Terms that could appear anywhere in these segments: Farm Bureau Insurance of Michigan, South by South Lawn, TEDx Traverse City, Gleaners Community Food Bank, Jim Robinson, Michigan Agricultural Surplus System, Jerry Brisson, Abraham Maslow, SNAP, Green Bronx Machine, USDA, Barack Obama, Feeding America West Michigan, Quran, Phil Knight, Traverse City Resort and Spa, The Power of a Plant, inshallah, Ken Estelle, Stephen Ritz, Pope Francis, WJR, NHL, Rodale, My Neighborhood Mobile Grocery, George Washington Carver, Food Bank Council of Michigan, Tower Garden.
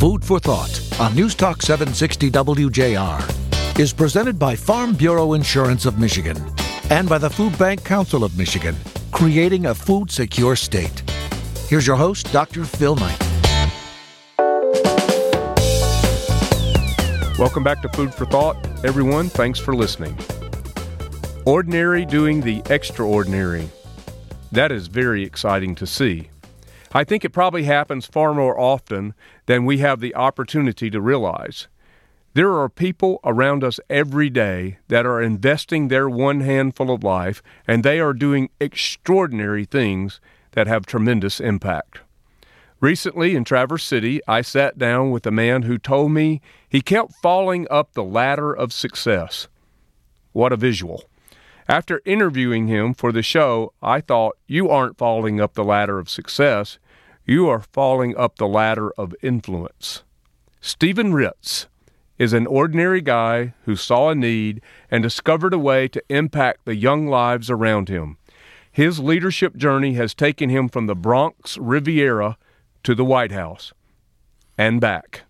Food for Thought on News Talk 760 WJR is presented by Farm Bureau Insurance of Michigan and by the Food Bank Council of Michigan, creating a food-secure state. Here's your host, Dr. Phil Knight. Welcome back to Food for Thought, everyone. Thanks for listening. Ordinary doing the extraordinary. That is very exciting to see. I think it probably happens far more often than we have the opportunity to realize. There are people around us every day that are investing their one handful of life, and they are doing extraordinary things that have tremendous impact. Recently in Traverse City, I sat down with a man who told me he kept falling up the ladder of success. What a visual. After interviewing him for the show, I thought, you aren't falling up the ladder of success. You are falling up the ladder of influence. Stephen Ritz is an ordinary guy who saw a need and discovered a way to impact the young lives around him. His leadership journey has taken him from the Bronx Riviera to the White House and back,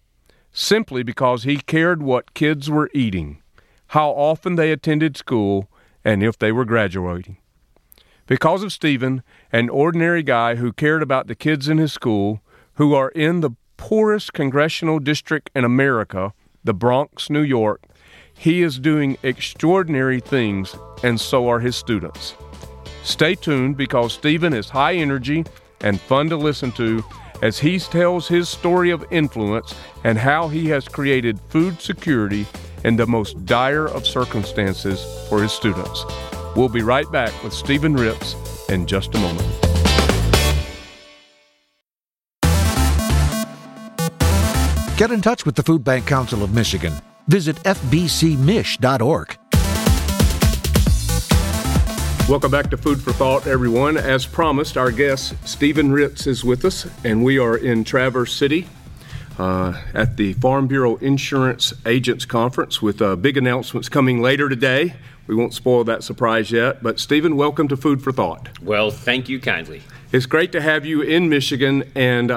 simply because he cared what kids were eating, how often they attended school, and if they were graduating. Because of Stephen, an ordinary guy who cared about the kids in his school, who are in the poorest congressional district in America, the Bronx, New York, he is doing extraordinary things, and so are his students. Stay tuned, because Stephen is high energy and fun to listen to as he tells his story of influence and how he has created food security in the most dire of circumstances for his students. We'll be right back with Stephen Ritz in just a moment. Get in touch with the Food Bank Council of Michigan. Visit fbcmich.org. Welcome back to Food for Thought, everyone. As promised, our guest, Stephen Ritz, is with us, and we are in Traverse City, at the Farm Bureau Insurance Agents Conference, with big announcements coming later today. We won't spoil that surprise yet, but Stephen, welcome to Food for Thought. Well, thank you kindly. It's great to have you in Michigan, and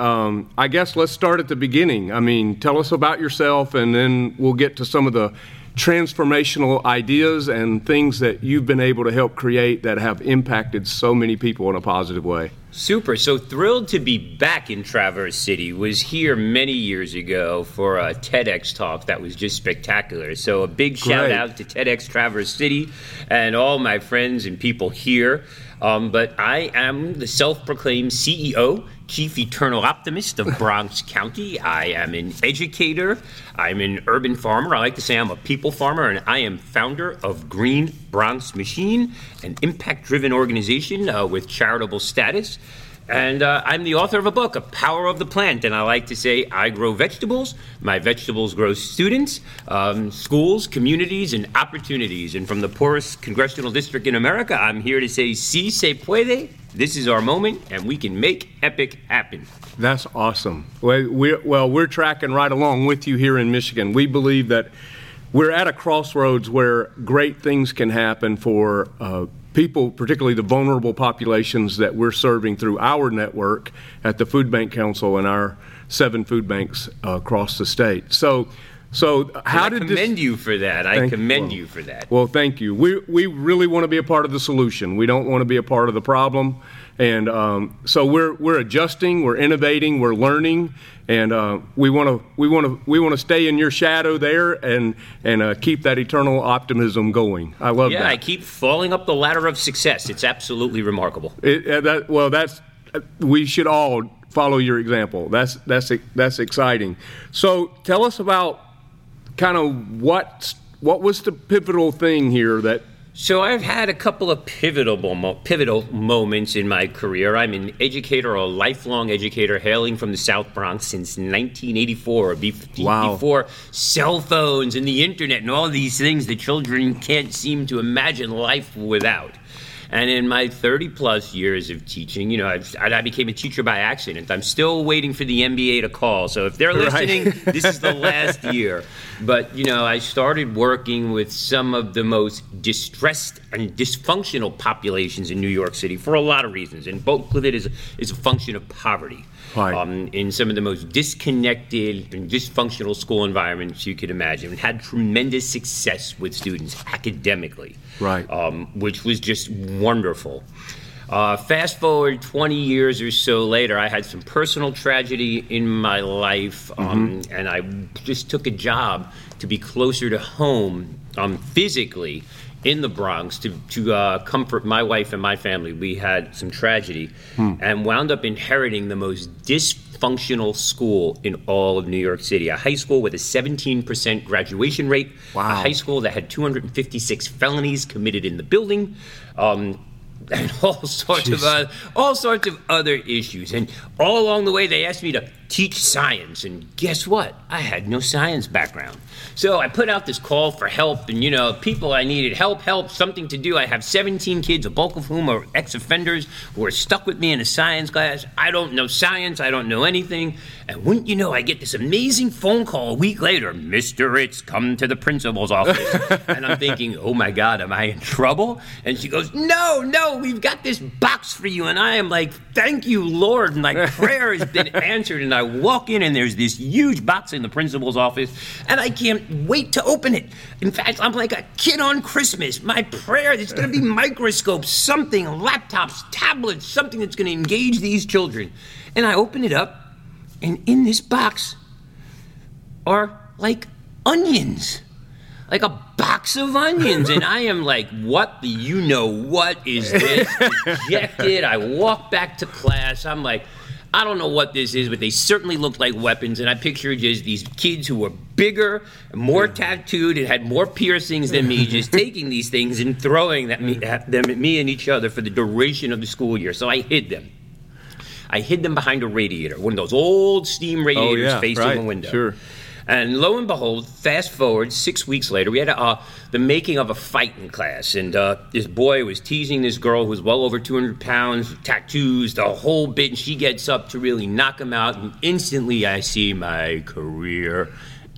I guess let's start at the beginning. I mean, tell us about yourself, and then we'll get to some of the transformational ideas and things that you've been able to help create that have impacted so many people in a positive way. Super. So thrilled to be back in Traverse City. Was here many years ago for a TEDx talk that was just spectacular. So a big shout out to TEDx Traverse City and all my friends and people here. But I am the self-proclaimed CEO, Chief Eternal Optimist of Bronx County. I am an educator. I'm an urban farmer. I like to say I'm a people farmer, and I am founder of Green Bronx Machine, an impact-driven organization with charitable status. And I'm the author of a book, The Power of a Plant, and I like to say I grow vegetables. My vegetables grow students, schools, communities, and opportunities. And from the poorest congressional district in America, I'm here to say, si se puede, this is our moment, and we can make epic happen. That's awesome. We're tracking right along with you here in Michigan. We believe that we're at a crossroads where great things can happen for people, particularly the vulnerable populations that we're serving through our network at the Food Bank Council and our 7 food banks across the state. So how did this... I commend you for that. Well, thank you. We really want to be a part of the solution. We don't want to be a part of the problem. And so we're adjusting, we're innovating, we're learning, and we want to stay in your shadow there and keep that eternal optimism going. I love that. Yeah, I keep falling up the ladder of success. It's absolutely remarkable. We should all follow your example. That's exciting. So tell us about kind of what was the pivotal thing here that... So I've had a couple of pivotal moments in my career. I'm an educator, a lifelong educator, hailing from the South Bronx since 1984, before cell phones and the internet and all these things that children can't seem to imagine life without. And in my 30-plus years of teaching, you know, I became a teacher by accident. I'm still waiting for the MBA to call. So if they're listening, this is the last year. But, you know, I started working with some of the most distressed and dysfunctional populations in New York City for a lot of reasons. And bulk of it is a function of poverty. Right. In some of the most disconnected and dysfunctional school environments you could imagine, and had tremendous success with students academically, right? Which was just wonderful. Fast forward 20 years or so later, I had some personal tragedy in my life, and I just took a job to be closer to home physically in the Bronx to comfort my wife and my family. We had some tragedy and wound up inheriting the most dysfunctional school in all of New York City, a high school with a 17% graduation rate, a high school that had 256 felonies committed in the building, and all sorts of other issues. And all along the way, they asked me to teach science. And guess what? I had no science background. So I put out this call for help. And, you know, people I needed help, something to do. I have 17 kids, a bulk of whom are ex-offenders who are stuck with me in a science class. I don't know science. I don't know anything. And wouldn't you know, I get this amazing phone call a week later. Mr. Ritz, come to the principal's office. And I'm thinking, oh, my God, am I in trouble? And she goes, no. We've got this box for you. And I am like, thank you, Lord. My prayer has been answered. And I walk in, and there's this huge box in the principal's office, and I can't wait to open it. In fact, I'm like a kid on Christmas. My prayer, it's going to be microscopes, something, laptops, tablets, something that's going to engage these children. And I open it up, and in this box are like onions. Like a box of onions, and I am like, what the you-know-what is this? Rejected. I walk back to class. I'm like, I don't know what this is, but they certainly looked like weapons, and I pictured just these kids who were bigger, more tattooed, and had more piercings than me, just taking these things and throwing them at me and each other for the duration of the school year. So I hid them. Behind a radiator, one of those old steam radiators facing a window. Sure. And lo and behold, fast forward 6 weeks later, we had the making of a fight in class. And this boy was teasing this girl who was well over 200 pounds, tattoos, the whole bit. And she gets up to really knock him out. And instantly I see my career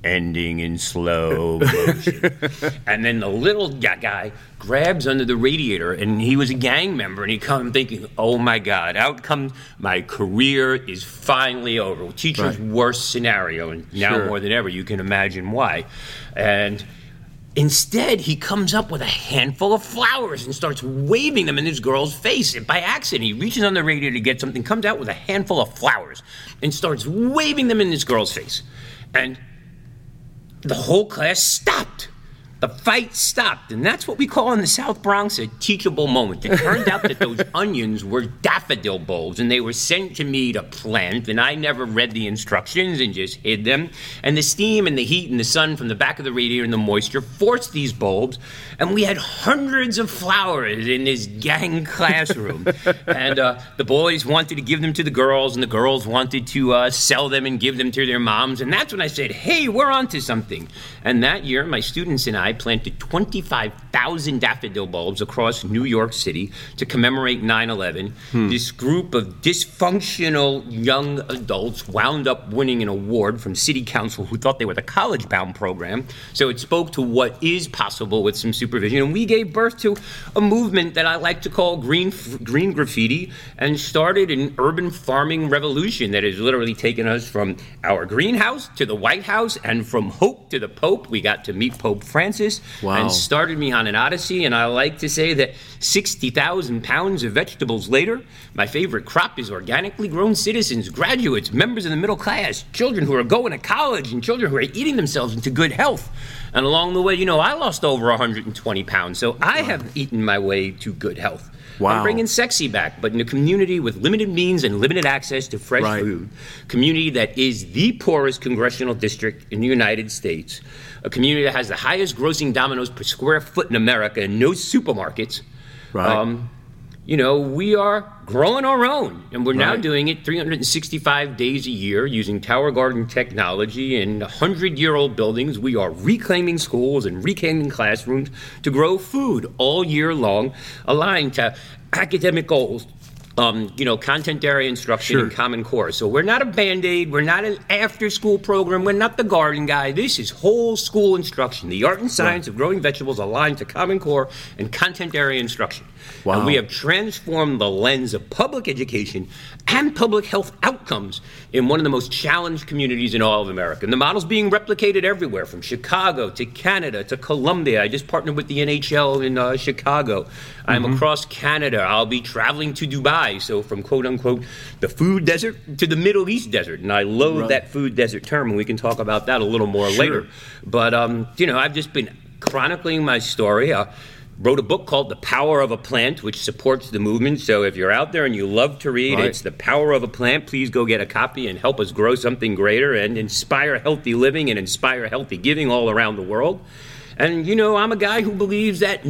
ending in slow motion. And then the little guy grabs under the radiator, and he was a gang member, and he comes thinking, oh my God, out comes my career is finally over. Teacher's worst scenario, and now more than ever, you can imagine why. And instead, he comes up with a handful of flowers and starts waving them in this girl's face. And by accident, he reaches on the radiator to get something, comes out with a handful of flowers, and starts waving them in this girl's face. And the whole class stopped. The fight stopped. And that's what we call in the South Bronx a teachable moment. It turned out that those onions were daffodil bulbs, and they were sent to me to plant, and I never read the instructions and just hid them. And the steam and the heat and the sun from the back of the radiator and the moisture forced these bulbs, and we had hundreds of flowers in this gang classroom. And the boys wanted to give them to the girls, and the girls wanted to sell them and give them to their moms. And that's when I said, hey, we're onto something. And that year, my students and I planted 25,000 daffodil bulbs across New York City to commemorate 9/11. This group of dysfunctional young adults wound up winning an award from city council who thought they were the college-bound program. So it spoke to what is possible with some supervision. And we gave birth to a movement that I like to call green graffiti, and started an urban farming revolution that has literally taken us from our greenhouse to the White House, and from hope to the Pope. We got to meet Pope Francis. Wow. And started me on an odyssey, and I like to say that 60,000 pounds of vegetables later, my favorite crop is organically grown citizens, graduates, members of the middle class, children who are going to college, and children who are eating themselves into good health. And along the way, you know, I lost over 120 pounds, so I have eaten my way to good health. Wow. I'm bringing sexy back, but in a community with limited means and limited access to fresh food, community that is the poorest congressional district in the United States, a community that has the highest grossing Domino's per square foot in America and no supermarkets. Right. You know, we are growing our own, and we're now doing it 365 days a year using Tower Garden technology and 100-year-old buildings. We are reclaiming schools and reclaiming classrooms to grow food all year long, aligned to academic goals. You know, content area instruction and Common Core. So we're not a Band-Aid. We're not an after-school program. We're not the garden guy. This is whole school instruction. The art and science of growing vegetables aligned to Common Core and content area instruction. Wow. And we have transformed the lens of public education and public health outcomes in one of the most challenged communities in all of America. And the model's being replicated everywhere, from Chicago to Canada to Colombia. I just partnered with the NHL in Chicago. Mm-hmm. I'm across Canada. I'll be traveling to Dubai, so from quote-unquote the food desert to the Middle East desert. And I loathe that food desert term, and we can talk about that a little more later. But, you know, I've just been chronicling my story. Wrote a book called The Power of a Plant, which supports the movement. So if you're out there and you love to read, it's The Power of a Plant. Please go get a copy and help us grow something greater and inspire healthy living and inspire healthy giving all around the world. And, you know, I'm a guy who believes that,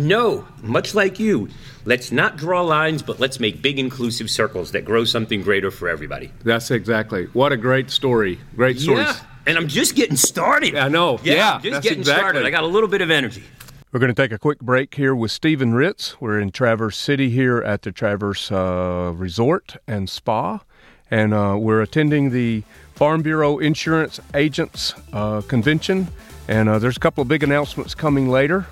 much like you, let's not draw lines, but let's make big, inclusive circles that grow something greater for everybody. That's exactly. What a great story. Great stories. Yeah, and I'm just getting started. I know. Yeah, just getting started. I got a little bit of energy. We're going to take a quick break here with Stephen Ritz. We're in Traverse City here at the Traverse Resort and Spa, and we're attending the Farm Bureau Insurance Agents Convention, and there's a couple of big announcements coming later.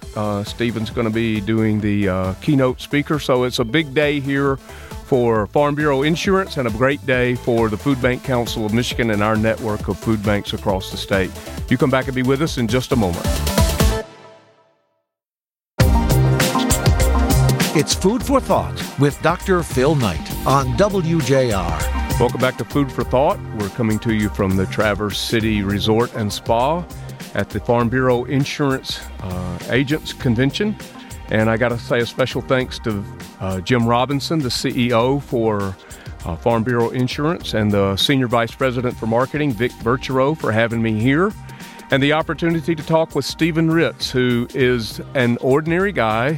Stephen's going to be doing the keynote speaker, so it's a big day here for Farm Bureau Insurance and a great day for the Food Bank Council of Michigan and our network of food banks across the state. You come back and be with us in just a moment. It's Food for Thought with Dr. Phil Knight on WJR. Welcome back to Food for Thought. We're coming to you from the Traverse City Resort and Spa at the Farm Bureau Insurance Agents Convention. And I got to say a special thanks to Jim Robinson, the CEO for Farm Bureau Insurance, and the Senior Vice President for Marketing, Vic Virturo, for having me here. And the opportunity to talk with Stephen Ritz, who is an ordinary guy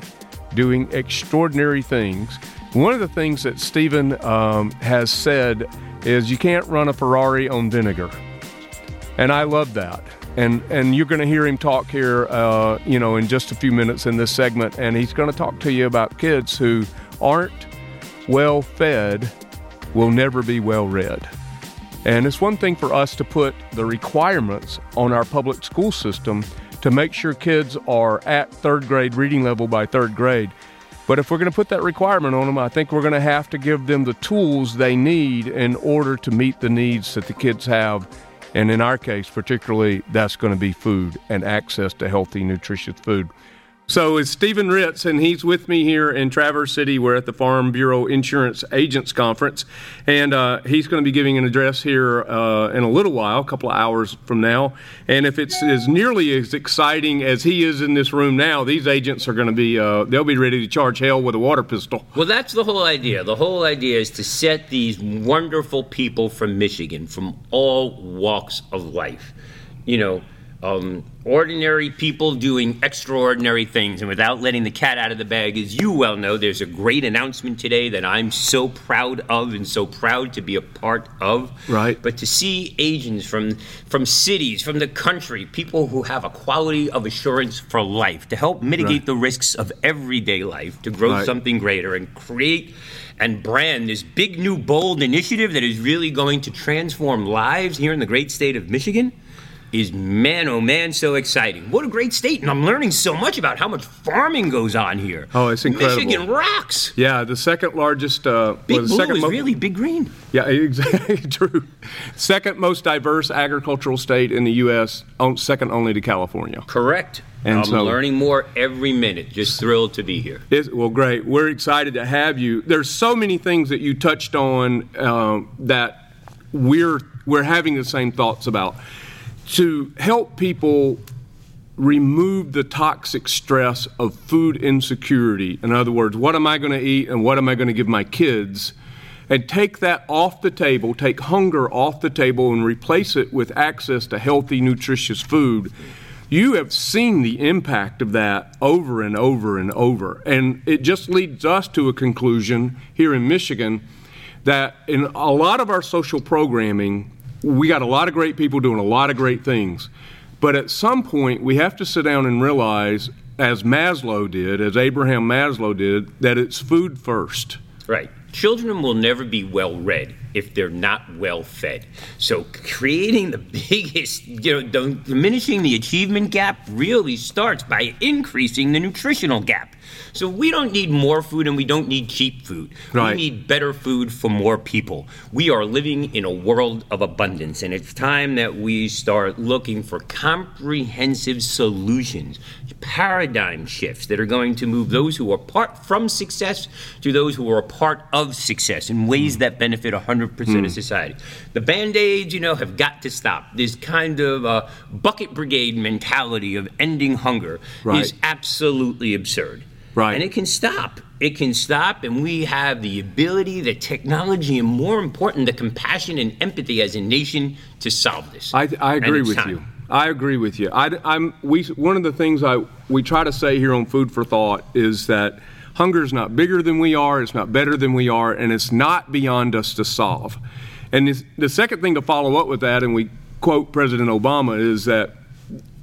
doing extraordinary things. One of the things that Stephen has said is you can't run a Ferrari on vinegar. And I love that. And you're going to hear him talk here, you know, in just a few minutes in this segment. And he's going to talk to you about kids who aren't well fed will never be well read. And it's one thing for us to put the requirements on our public school system to make sure kids are at third grade reading level by third grade. But if we're going to put that requirement on them, I think we're going to have to give them the tools they need in order to meet the needs that the kids have. And in our case, particularly, that's going to be food and access to healthy, nutritious food. So it's Stephen Ritz, and he's with me here in Traverse City. We're at the Farm Bureau Insurance Agents Conference, and he's going to be giving an address here in a little while, a couple of hours from now. And if it's as nearly as exciting as he is in this room now, these agents are going to be, they'll be ready to charge hell with a water pistol. Well, that's the whole idea. The whole idea is to set these wonderful people from Michigan, from all walks of life, you know, ordinary people doing extraordinary things. And without letting the cat out of the bag, as you well know, there's a great announcement today that I'm so proud of and so proud to be a part of. Right. But to see agents from cities, from the country, people who have a quality of assurance for life, to help mitigate the risks of everyday life, to grow something greater and create and brand this big, new, bold initiative that is really going to transform lives here in the great state of Michigan is, man, oh, man, so exciting. What a great state, and I'm learning so much about how much farming goes on here. Oh, it's incredible. Michigan rocks. Yeah, the second largest... Big Blue second is really Big Green. Yeah, exactly, true. Second most diverse agricultural state in the U.S., second only to California. Correct. And I'm learning more every minute. Just thrilled to be here. Well, great. We're excited to have you. There's so many things that you touched on that we're having the same thoughts about. To help people remove the toxic stress of food insecurity. In other words, what am I going to eat and what am I going to give my kids? And take that off the table, take hunger off the table, and replace it with access to healthy, nutritious food. You have seen the impact of that over and over and over. And it just leads us to a conclusion here in Michigan that in a lot of our social programming, we got a lot of great people doing a lot of great things. But at some point, we have to sit down and realize, as Maslow did, as Abraham Maslow did, that it's food first. Right. Children will never be well read if they're not well fed. So creating the biggest, diminishing the achievement gap really starts by increasing the nutritional gap. So we don't need more food and we don't need cheap food. Right. We need better food for more people. We are living in a world of abundance, and it's time that we start looking for comprehensive solutions, paradigm shifts that are going to move those who are part from success to those who are a part of success in ways that benefit 100% of society. The Band-Aids, have got to stop. This kind of bucket brigade mentality of ending hunger is absolutely absurd. Right. And it can stop. It can stop, and we have the ability, the technology, and more important, the compassion and empathy as a nation to solve this. I agree with you. I agree with you. One of the things we try to say here on Food for Thought is that hunger is not bigger than we are, it's not better than we are, and it's not beyond us to solve. And the second thing to follow up with that, and we quote President Obama, is that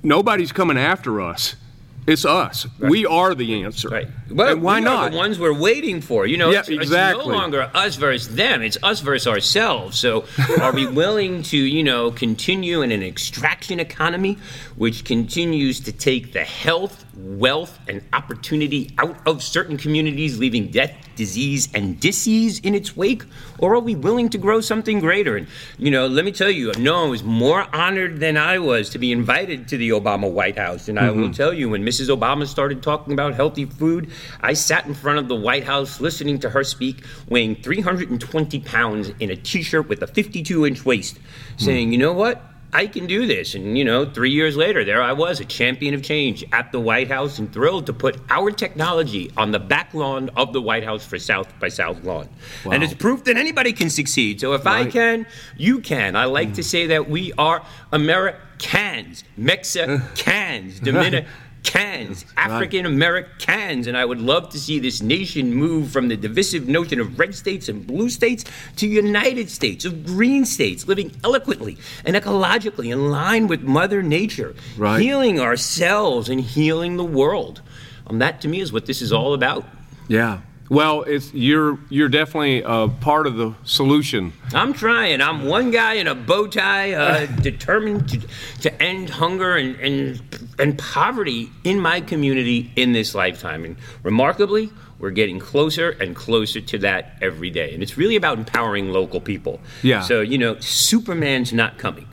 nobody's coming after us. It's us. Right. We are the answer. Right. Well, and why not? Are the ones we're waiting for. It's no longer us versus them. It's us versus ourselves. So are we willing to, continue in an extraction economy which continues to take the health, wealth, and opportunity out of certain communities, leaving death, disease, and disease in its wake? Or are we willing to grow something greater? And, let me tell you, no one was more honored than I was to be invited to the Obama White House. And I will tell you, when Mrs. Obama started talking about healthy food, I sat in front of the White House listening to her speak, weighing 320 pounds in a T-shirt with a 52-inch waist, saying, you know what? I can do this. And, 3 years later, there I was, a champion of change at the White House and thrilled to put our technology on the back lawn of the White House for South by South Lawn. Wow. And it's proof that anybody can succeed. So if I can, you can. I like to say that we are Americans, Mexicans, Dominicans, African Americans, and I would love to see this nation move from the divisive notion of red states and blue states to United States of green states, living eloquently and ecologically in line with Mother Nature, healing ourselves and healing the world. That to me is what this is all about. Yeah. Well, you're definitely part of the solution. I'm trying. I'm one guy in a bow tie, determined to end hunger and poverty in my community in this lifetime. And remarkably, we're getting closer and closer to that every day. And it's really about empowering local people. Yeah. So, Superman's not coming.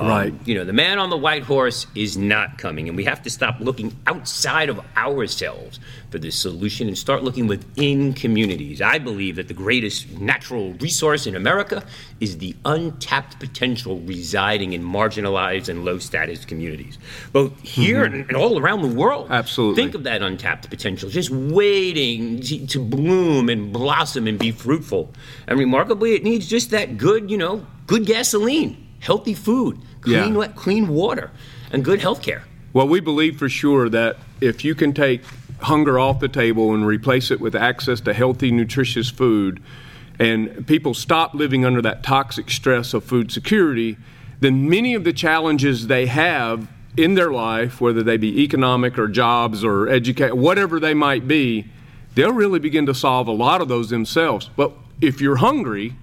Right. The man on the white horse is not coming, and we have to stop looking outside of ourselves for the solution and start looking within communities. I believe that the greatest natural resource in America is the untapped potential residing in marginalized and low-status communities, both here and all around the world. Absolutely. Think of that untapped potential just waiting to bloom and blossom and be fruitful. And remarkably, it needs just that good gasoline, healthy food, clean water, and good health care. Well, we believe for sure that if you can take hunger off the table and replace it with access to healthy, nutritious food, and people stop living under that toxic stress of food security, then many of the challenges they have in their life, whether they be economic or jobs or education, whatever they might be, they'll really begin to solve a lot of those themselves. But if you're hungry,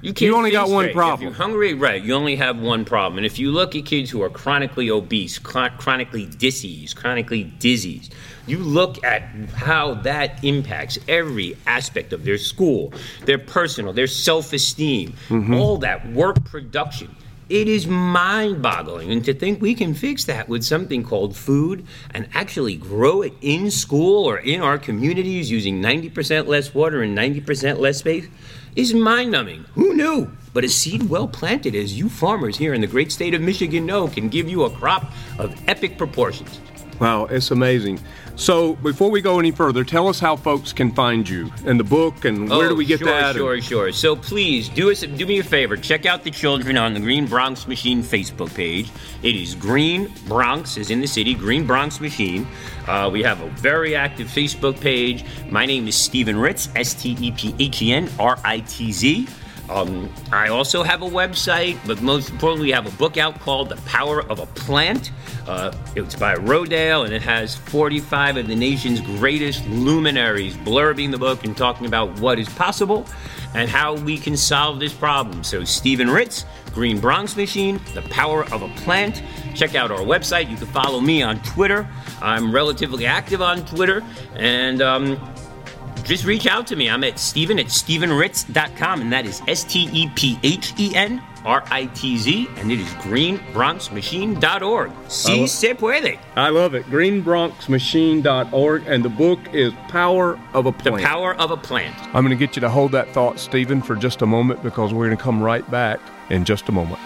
you only got one problem. If you're hungry, you only have one problem. And if you look at kids who are chronically obese, chronically dizzy, you look at how that impacts every aspect of their school, their personal, their self-esteem, all that work production. It is mind-boggling, and to think we can fix that with something called food and actually grow it in school or in our communities using 90% less water and 90% less space is mind-numbing. Who knew? But a seed well planted, as you farmers here in the great state of Michigan know, can give you a crop of epic proportions. Wow, it's amazing. So before we go any further, tell us how folks can find you and the book and where do we get that? Sure. So please do me a favor. Check out the children on the Green Bronx Machine Facebook page. It is Green Bronx, as in the city, Green Bronx Machine. We have a very active Facebook page. My name is Stephen Ritz, StephenRitz. I also have a website, but most importantly, I have a book out called The Power of a Plant. It's by Rodale, and it has 45 of the nation's greatest luminaries blurbing the book and talking about what is possible. and how we can solve this problem. So Stephen Ritz, Green Bronx Machine, The Power of a Plant. Check out our website. You can follow me on Twitter. I'm relatively active on Twitter, and just reach out to me. I'm at Stephen at StephenRitz.com, and that is StephenRitz, and it is greenbronxmachine.org. Si se puede. I love it. greenbronxmachine.org, and the book is Power of a Plant. The Power of a Plant. I'm going to get you to hold that thought, Stephen, for just a moment, because we're going to come right back in just a moment.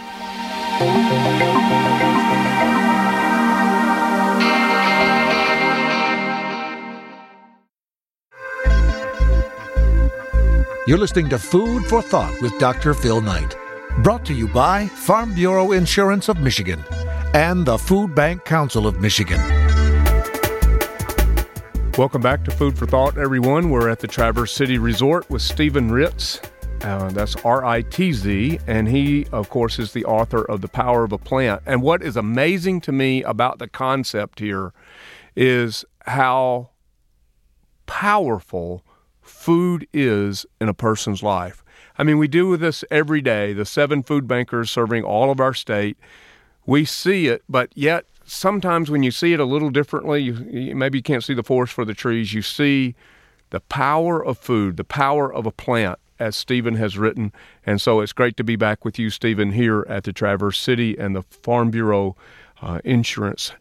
You're listening to Food for Thought with Dr. Phil Knight, brought to you by Farm Bureau Insurance of Michigan and the Food Bank Council of Michigan. Welcome back to Food for Thought, everyone. We're at the Traverse City Resort with Stephen Ritz. That's R-I-T-Z, and he, of course, is the author of The Power of a Plant. And what is amazing to me about the concept here is how powerful food is in a person's life. I mean, we do this every day, the 7 food bankers serving all of our state. We see it, but yet sometimes when you see it a little differently, maybe you can't see the forest for the trees. You see the power of food, the power of a plant, as Stephen has written. And so it's great to be back with you, Stephen, here at the Traverse City and the Farm Bureau Insurance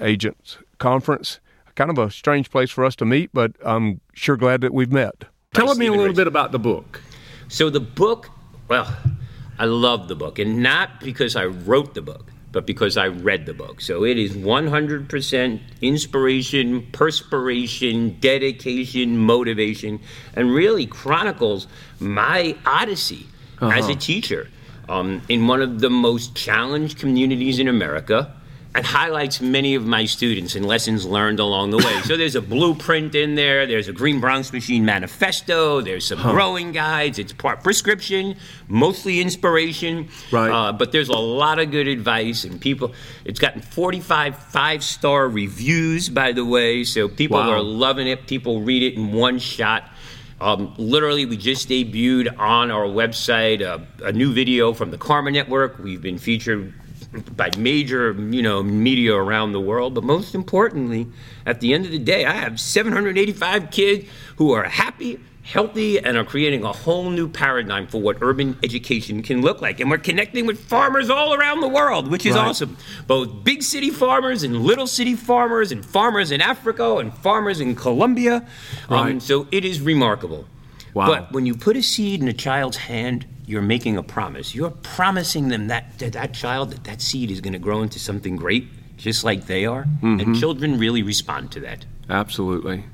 Agents Conference. Kind of a strange place for us to meet, but I'm sure glad that we've met. Tell me a little bit about the book. So the book, well, I love the book, and not because I wrote the book, but because I read the book. So it is 100% inspiration, perspiration, dedication, motivation, and really chronicles my odyssey as a teacher in one of the most challenged communities in America, and highlights many of my students and lessons learned along the way. So there's a blueprint in there. There's a Green Bronx Machine manifesto. There's some growing guides. It's part prescription, mostly inspiration. Right. But there's a lot of good advice, and people. It's gotten 45 five-star reviews, by the way. So people are loving it. People read it in one shot. Literally, we just debuted on our website a new video from the Karma Network. We've been featured by major, media around the world. But most importantly, at the end of the day, I have 785 kids who are happy, healthy, and are creating a whole new paradigm for what urban education can look like. And we're connecting with farmers all around the world, which is awesome. Both big city farmers and little city farmers in Africa and farmers in Colombia. So it is remarkable. Wow. But when you put a seed in a child's hand, you're making a promise. You're promising them that child that seed is going to grow into something great, just like they are. Mm-hmm. And children really respond to that. Absolutely.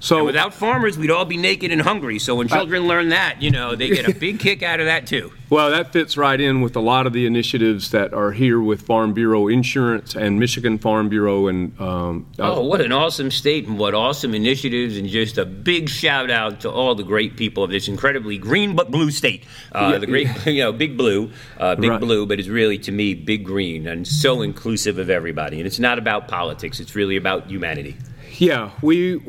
So, and without farmers, we'd all be naked and hungry. So when children learn that, they get a big kick out of that too. Well, that fits right in with a lot of the initiatives that are here with Farm Bureau Insurance and Michigan Farm Bureau. And what an awesome state and what awesome initiatives, and just a big shout out to all the great people of this incredibly green but blue state. The great, big blue, blue, but it's really, to me, big green, and so inclusive of everybody. And it's not about politics. It's really about humanity. Yeah,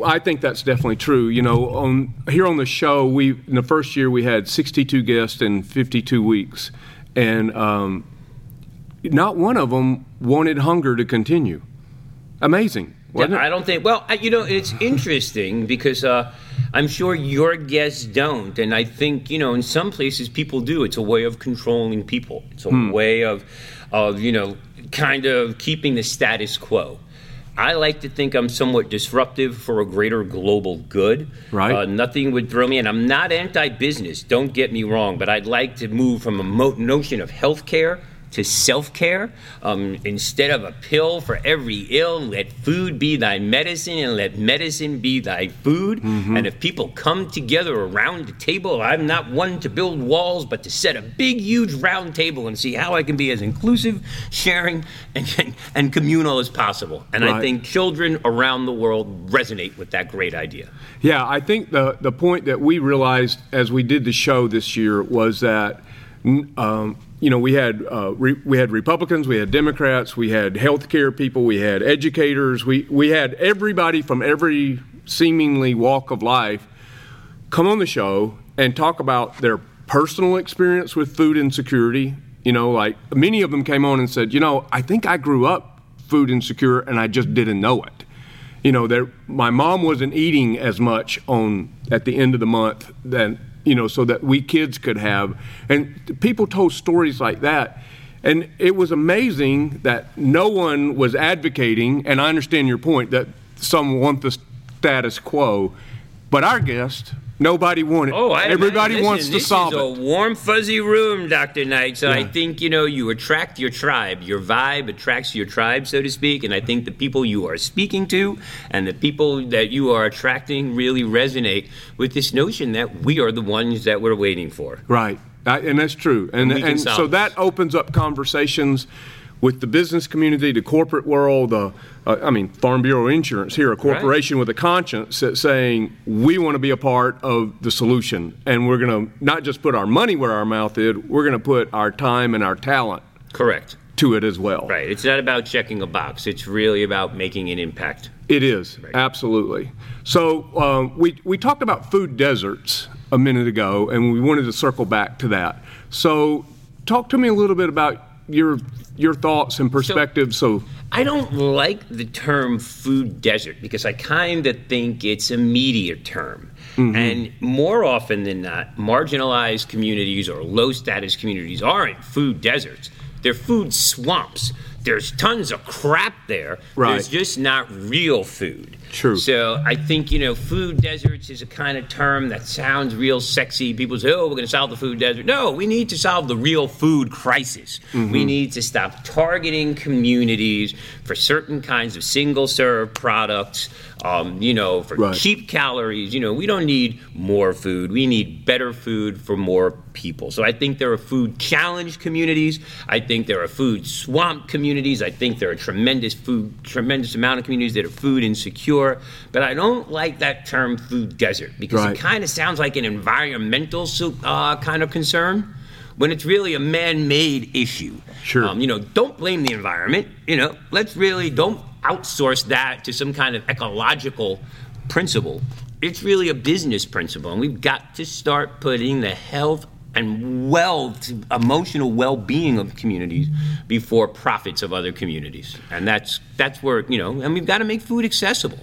I think that's definitely true. Here on the show, in the first year we had 62 guests in 52 weeks, and not one of them wanted hunger to continue. Amazing. I don't think. Well, it's interesting because I'm sure your guests don't, and I think in some places people do. It's a way of controlling people. It's a way of kind of keeping the status quo. I like to think I'm somewhat disruptive for a greater global good. Right. Nothing would throw me, and I'm not anti-business, don't get me wrong, but I'd like to move from a notion of healthcare to self-care. Instead of a pill for every ill, let food be thy medicine, and let medicine be thy food. Mm-hmm. And if people come together around the table, I'm not one to build walls, but to set a big, huge round table and see how I can be as inclusive, sharing, and communal as possible. And I think children around the world resonate with that great idea. Yeah, I think the point that we realized as we did the show this year was that we had Republicans, we had Democrats, we had healthcare people, we had educators, we had everybody from every seemingly walk of life come on the show and talk about their personal experience with food insecurity. You know, like many of them came on and said, you know, I think I grew up food insecure and I just didn't know it. You know, my mom wasn't eating as much at the end of the month than, you know, so that we kids could have. And people told stories like that. And it was amazing that no one was advocating, and I understand your point, that some want the status quo, but our guest, nobody wanted. Oh, everybody wants to solve it. This is a warm, fuzzy room, Dr. Knight. So yeah. I think, you know, you attract your tribe. Your vibe attracts your tribe, so to speak. And I think the people you are speaking to and the people that you are attracting really resonate with this notion that we are the ones that we're waiting for. Right. And that's true. And so that opens up conversations with the business community, the corporate world, Farm Bureau Insurance here, a corporation right. with a conscience that's saying we want to be a part of the solution. And we're going to not just put our money where our mouth is, we're going to put our time and our talent correct to it as well. Right. It's not about checking a box. It's really about making an impact. It is. Right. Absolutely. So we talked about food deserts a minute ago, and we wanted to circle back to that. So talk to me a little bit about your thoughts and perspectives. So I don't like the term food desert because I kind of think it's a media term. Mm-hmm. And more often than not, marginalized communities or low-status communities aren't food deserts. They're food swamps. There's tons of crap there. Right. There's just not real food. True. So I think, you know, food deserts is a kind of term that sounds real sexy. People say, oh, we're going to solve the food desert. No, we need to solve the real food crisis. Mm-hmm. We need to stop targeting communities for certain kinds of single-serve products, for right. cheap calories. You know, we don't need more food. We need better food for more people. So I think there are food-challenged communities. I think there are food swamp communities. I think there are tremendous amount of communities that are food insecure. But I don't like that term food desert because right. it kind of sounds like an environmental kind of concern when it's really a man-made issue. Sure. Don't blame the environment. You know, let's really don't outsource that to some kind of ecological principle. It's really a business principle, and we've got to start putting the health and wealth, emotional well-being of communities before profits of other communities. And that's where, and we've got to make food accessible.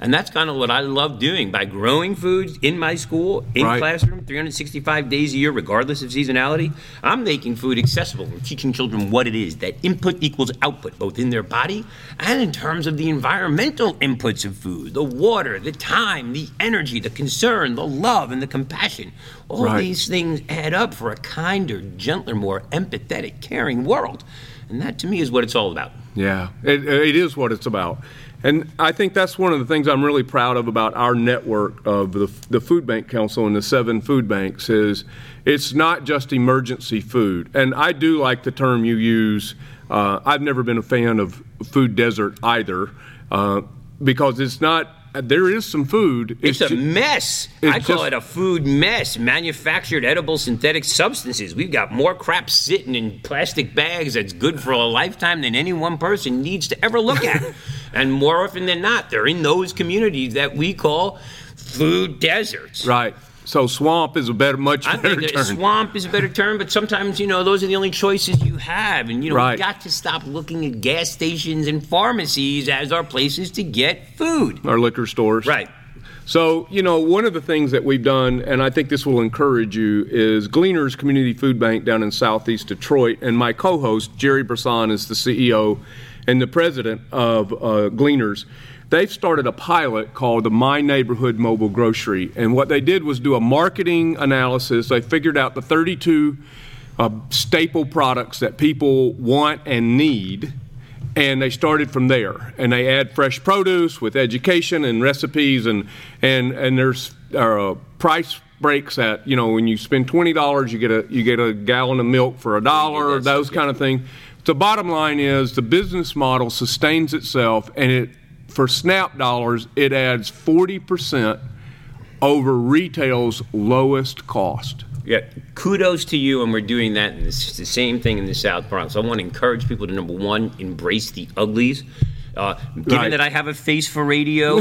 And that's kind of what I love doing by growing foods in my school, in right. classroom, 365 days a year, regardless of seasonality. I'm making food accessible and teaching children what it is, that input equals output, both in their body and in terms of the environmental inputs of food, the water, the time, the energy, the concern, the love, and the compassion. All right. these things add up for a kinder, gentler, more empathetic, caring world. And that, to me, is what it's all about. Yeah, it is what it's about. And I think that's one of the things I'm really proud of about our network of the Food Bank Council and the 7 food banks is it's not just emergency food. And I do like the term you use. I've never been a fan of food desert either because it's not. There is some food. It's a mess. I call it a food mess. Manufactured, edible, synthetic substances. We've got more crap sitting in plastic bags that's good for a lifetime than any one person needs to ever look at. And more often than not, they're in those communities that we call food deserts. Right. So swamp is a better term. Swamp is a better term, but sometimes, those are the only choices you have. And, right. we've got to stop looking at gas stations and pharmacies as our places to get food. Our liquor stores. Right. So, one of the things that we've done, and I think this will encourage you, is Gleaners Community Food Bank down in southeast Detroit. And my co-host, Jerry Brisson, is the CEO and the president of Gleaners. They've started a pilot called the My Neighborhood Mobile Grocery. And what they did was do a marketing analysis. They figured out the 32 staple products that people want and need, and they started from there. And they add fresh produce with education and recipes, and there's price breaks at, when you spend $20, you get a gallon of milk for $1, or those kind of things. The bottom line is the business model sustains itself, and for SNAP dollars, it adds 40% over retail's lowest cost. Yeah, kudos to you, and we're doing that. And it's the same thing in the South Bronx. I want to encourage people to, number one, embrace the uglies. Given that I have a face for radio,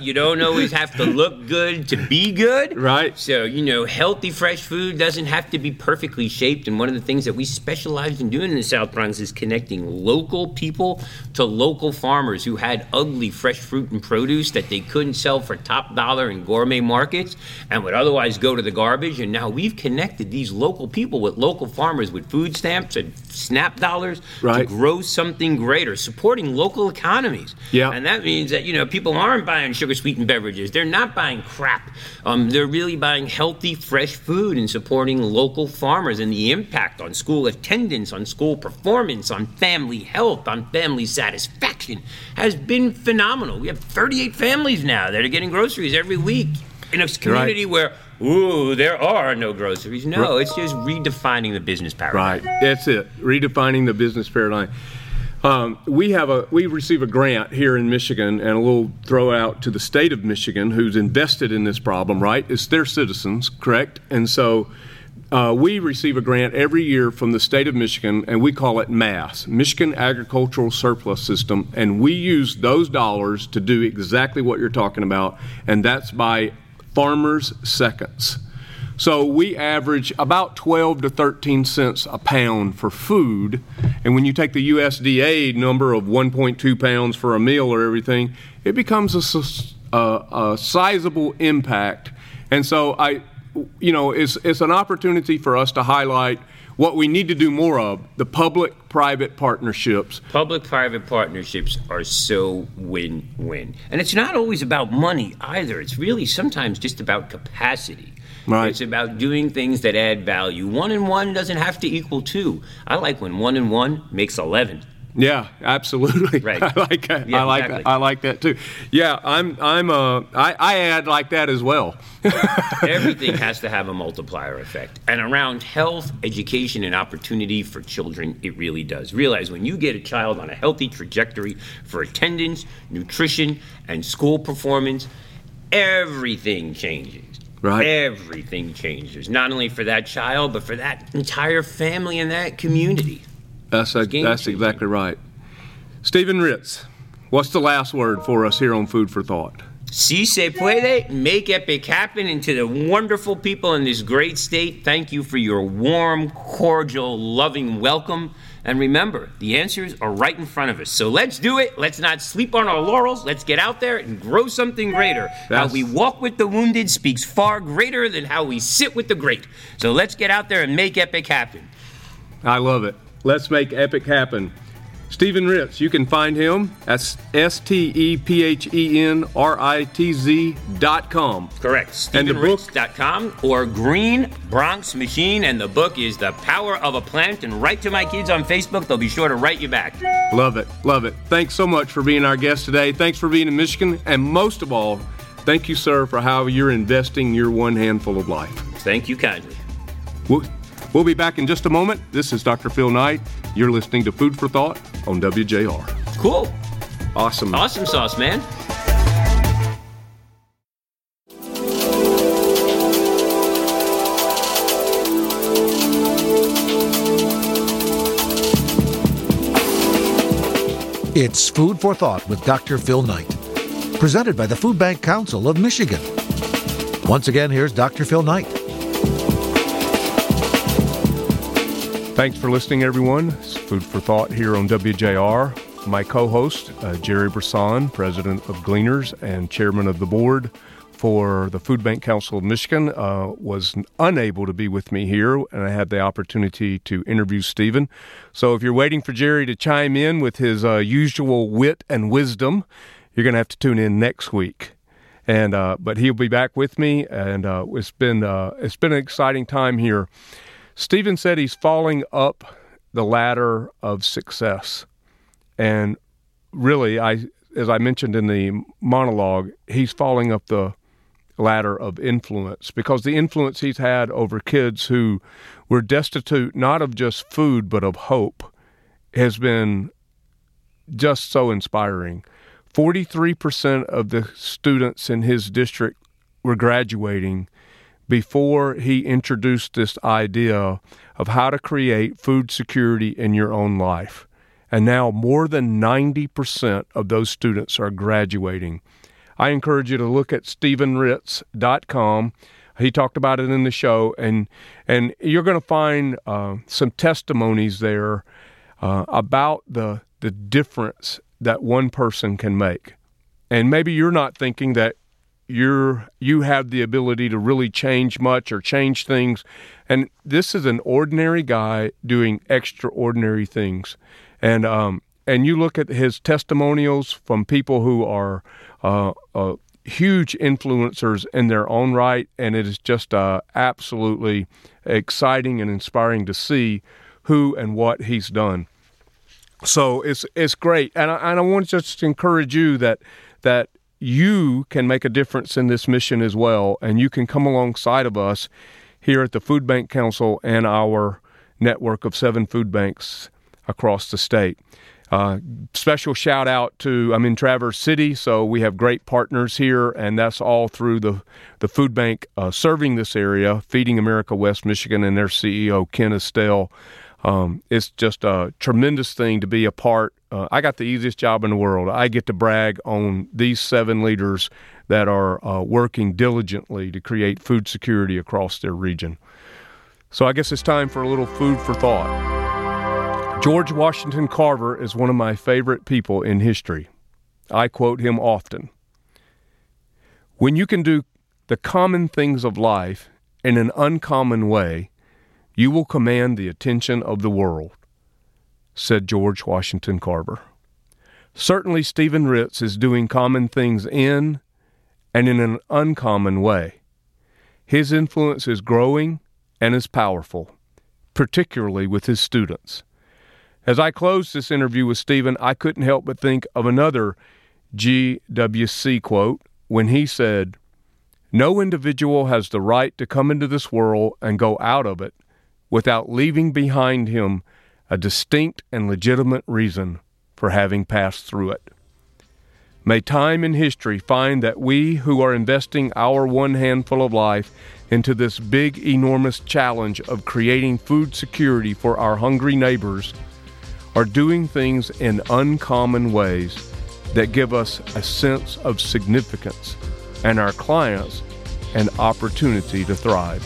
you don't always have to look good to be good. Right. So, healthy, fresh food doesn't have to be perfectly shaped. And one of the things that we specialize in doing in the South Bronx is connecting local people to local farmers who had ugly fresh fruit and produce that they couldn't sell for top dollar in gourmet markets and would otherwise go to the garbage. And now we've connected these local people with local farmers with food stamps and SNAP dollars to grow something greater, supporting local economies. Yeah. And that means that, people aren't buying sugar-sweetened beverages. They're not buying crap. They're really buying healthy, fresh food and supporting local farmers and the impact on school attendance, on school performance, on family health, on family satisfaction has been phenomenal. We have 38 families now that are getting groceries every week in a community where there are no groceries. No, it's just redefining the business paradigm. Right, that's it. Redefining the business paradigm. We receive a grant here in Michigan, and a little throw out to the state of Michigan, who's invested in this problem. Right, it's their citizens, correct? And so we receive a grant every year from the state of Michigan, and we call it MASS, Michigan Agricultural Surplus System, and we use those dollars to do exactly what you're talking about, and that's by farmers' seconds. So we average about 12 to 13 cents a pound for food. And when you take the USDA number of 1.2 pounds for a meal or everything, it becomes a sizable impact. And so it's an opportunity for us to highlight what we need to do more of, the public-private partnerships. Public-private partnerships are so win-win. And it's not always about money either. It's really sometimes just about capacity. Right. It's about doing things that add value. 1 and 1 doesn't have to equal 2. I like when 1 and 1 makes 11. Yeah, absolutely. Right. I like that. Yeah, exactly. I like that too. Yeah, I add like that as well. Everything has to have a multiplier effect. And around health, education, and opportunity for children, it really does. Realize when you get a child on a healthy trajectory for attendance, nutrition, and school performance, everything changes. Right. Everything changes. Not only for that child, but for that entire family and that community. That's exactly right. Stephen Ritz, what's the last word for us here on Food for Thought? Si se puede, make EPIC happen. And to the wonderful people in this great state, thank you for your warm, cordial, loving welcome. And remember, the answers are right in front of us. So let's do it. Let's not sleep on our laurels. Let's get out there and grow something greater. How we walk with the wounded speaks far greater than how we sit with the great. So let's get out there and make EPIC happen. I love it. Let's make EPIC happen. Stephen Ritz, you can find him at stephenritz.com. Correct. StephenRitz.com or Green Bronx Machine. And the book is The Power of a Plant. And write to my kids on Facebook. They'll be sure to write you back. Love it. Love it. Thanks so much for being our guest today. Thanks for being in Michigan. And most of all, thank you, sir, for how you're investing your one handful of life. Thank you kindly. We'll be back in just a moment. This is Dr. Phil Knight. You're listening to Food for Thought on WJR. Cool. Awesome. Awesome sauce, man. It's Food for Thought with Dr. Phil Knight, presented by the Food Bank Council of Michigan. Once again, here's Dr. Phil Knight. Thanks for listening, everyone. It's Food for Thought here on WJR. My co-host, Jerry Brisson, president of Gleaners and chairman of the board for the Food Bank Council of Michigan, was unable to be with me here, and I had the opportunity to interview Stephen. So if you're waiting for Jerry to chime in with his usual wit and wisdom, you're going to have to tune in next week. And but he'll be back with me, and it's been an exciting time here. Stephen said he's falling up the ladder of success. And really, as I mentioned in the monologue, he's falling up the ladder of influence, because the influence he's had over kids who were destitute not of just food but of hope has been just so inspiring. 43% of the students in his district were graduating before he introduced this idea of how to create food security in your own life. And now more than 90% of those students are graduating. I encourage you to look at stephenritz.com. He talked about it in the show, and you're going to find some testimonies there about the difference that one person can make. And maybe you're not thinking that you have the ability to really change much or change things. And this is an ordinary guy doing extraordinary things. And you look at his testimonials from people who are huge influencers in their own right, and it is just absolutely exciting and inspiring to see who and what he's done. So it's great, and I want to just encourage you that you can make a difference in this mission as well, and you can come alongside of us here at the Food Bank Council and our network of 7 food banks across the state. Special shout out to, I'm in Traverse City, so we have great partners here, and that's all through the food bank serving this area, Feeding America West Michigan, and their CEO, Ken Estelle. It's just a tremendous thing to be a part. I got the easiest job in the world. I get to brag on these 7 leaders that are working diligently to create food security across their region. So I guess it's time for a little food for thought. George Washington Carver is one of my favorite people in history. I quote him often. When you can do the common things of life in an uncommon way, you will command the attention of the world, said George Washington Carver. Certainly, Stephen Ritz is doing common things in and in an uncommon way. His influence is growing and is powerful, particularly with his students. As I closed this interview with Stephen, I couldn't help but think of another GWC quote when he said, "No individual has the right to come into this world and go out of it without leaving behind him a distinct and legitimate reason for having passed through it." May time and history find that we who are investing our one handful of life into this big, enormous challenge of creating food security for our hungry neighbors are doing things in uncommon ways that give us a sense of significance and our clients an opportunity to thrive.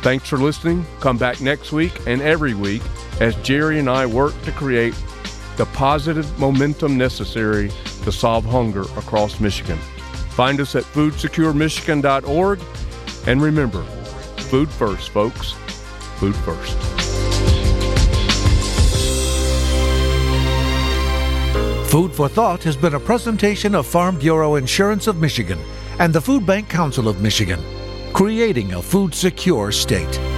Thanks for listening. Come back next week and every week as Jerry and I work to create the positive momentum necessary to solve hunger across Michigan. Find us at foodsecuremichigan.org, and remember, food first, folks. Food first. Food for Thought has been a presentation of Farm Bureau Insurance of Michigan and the Food Bank Council of Michigan, creating a food-secure state.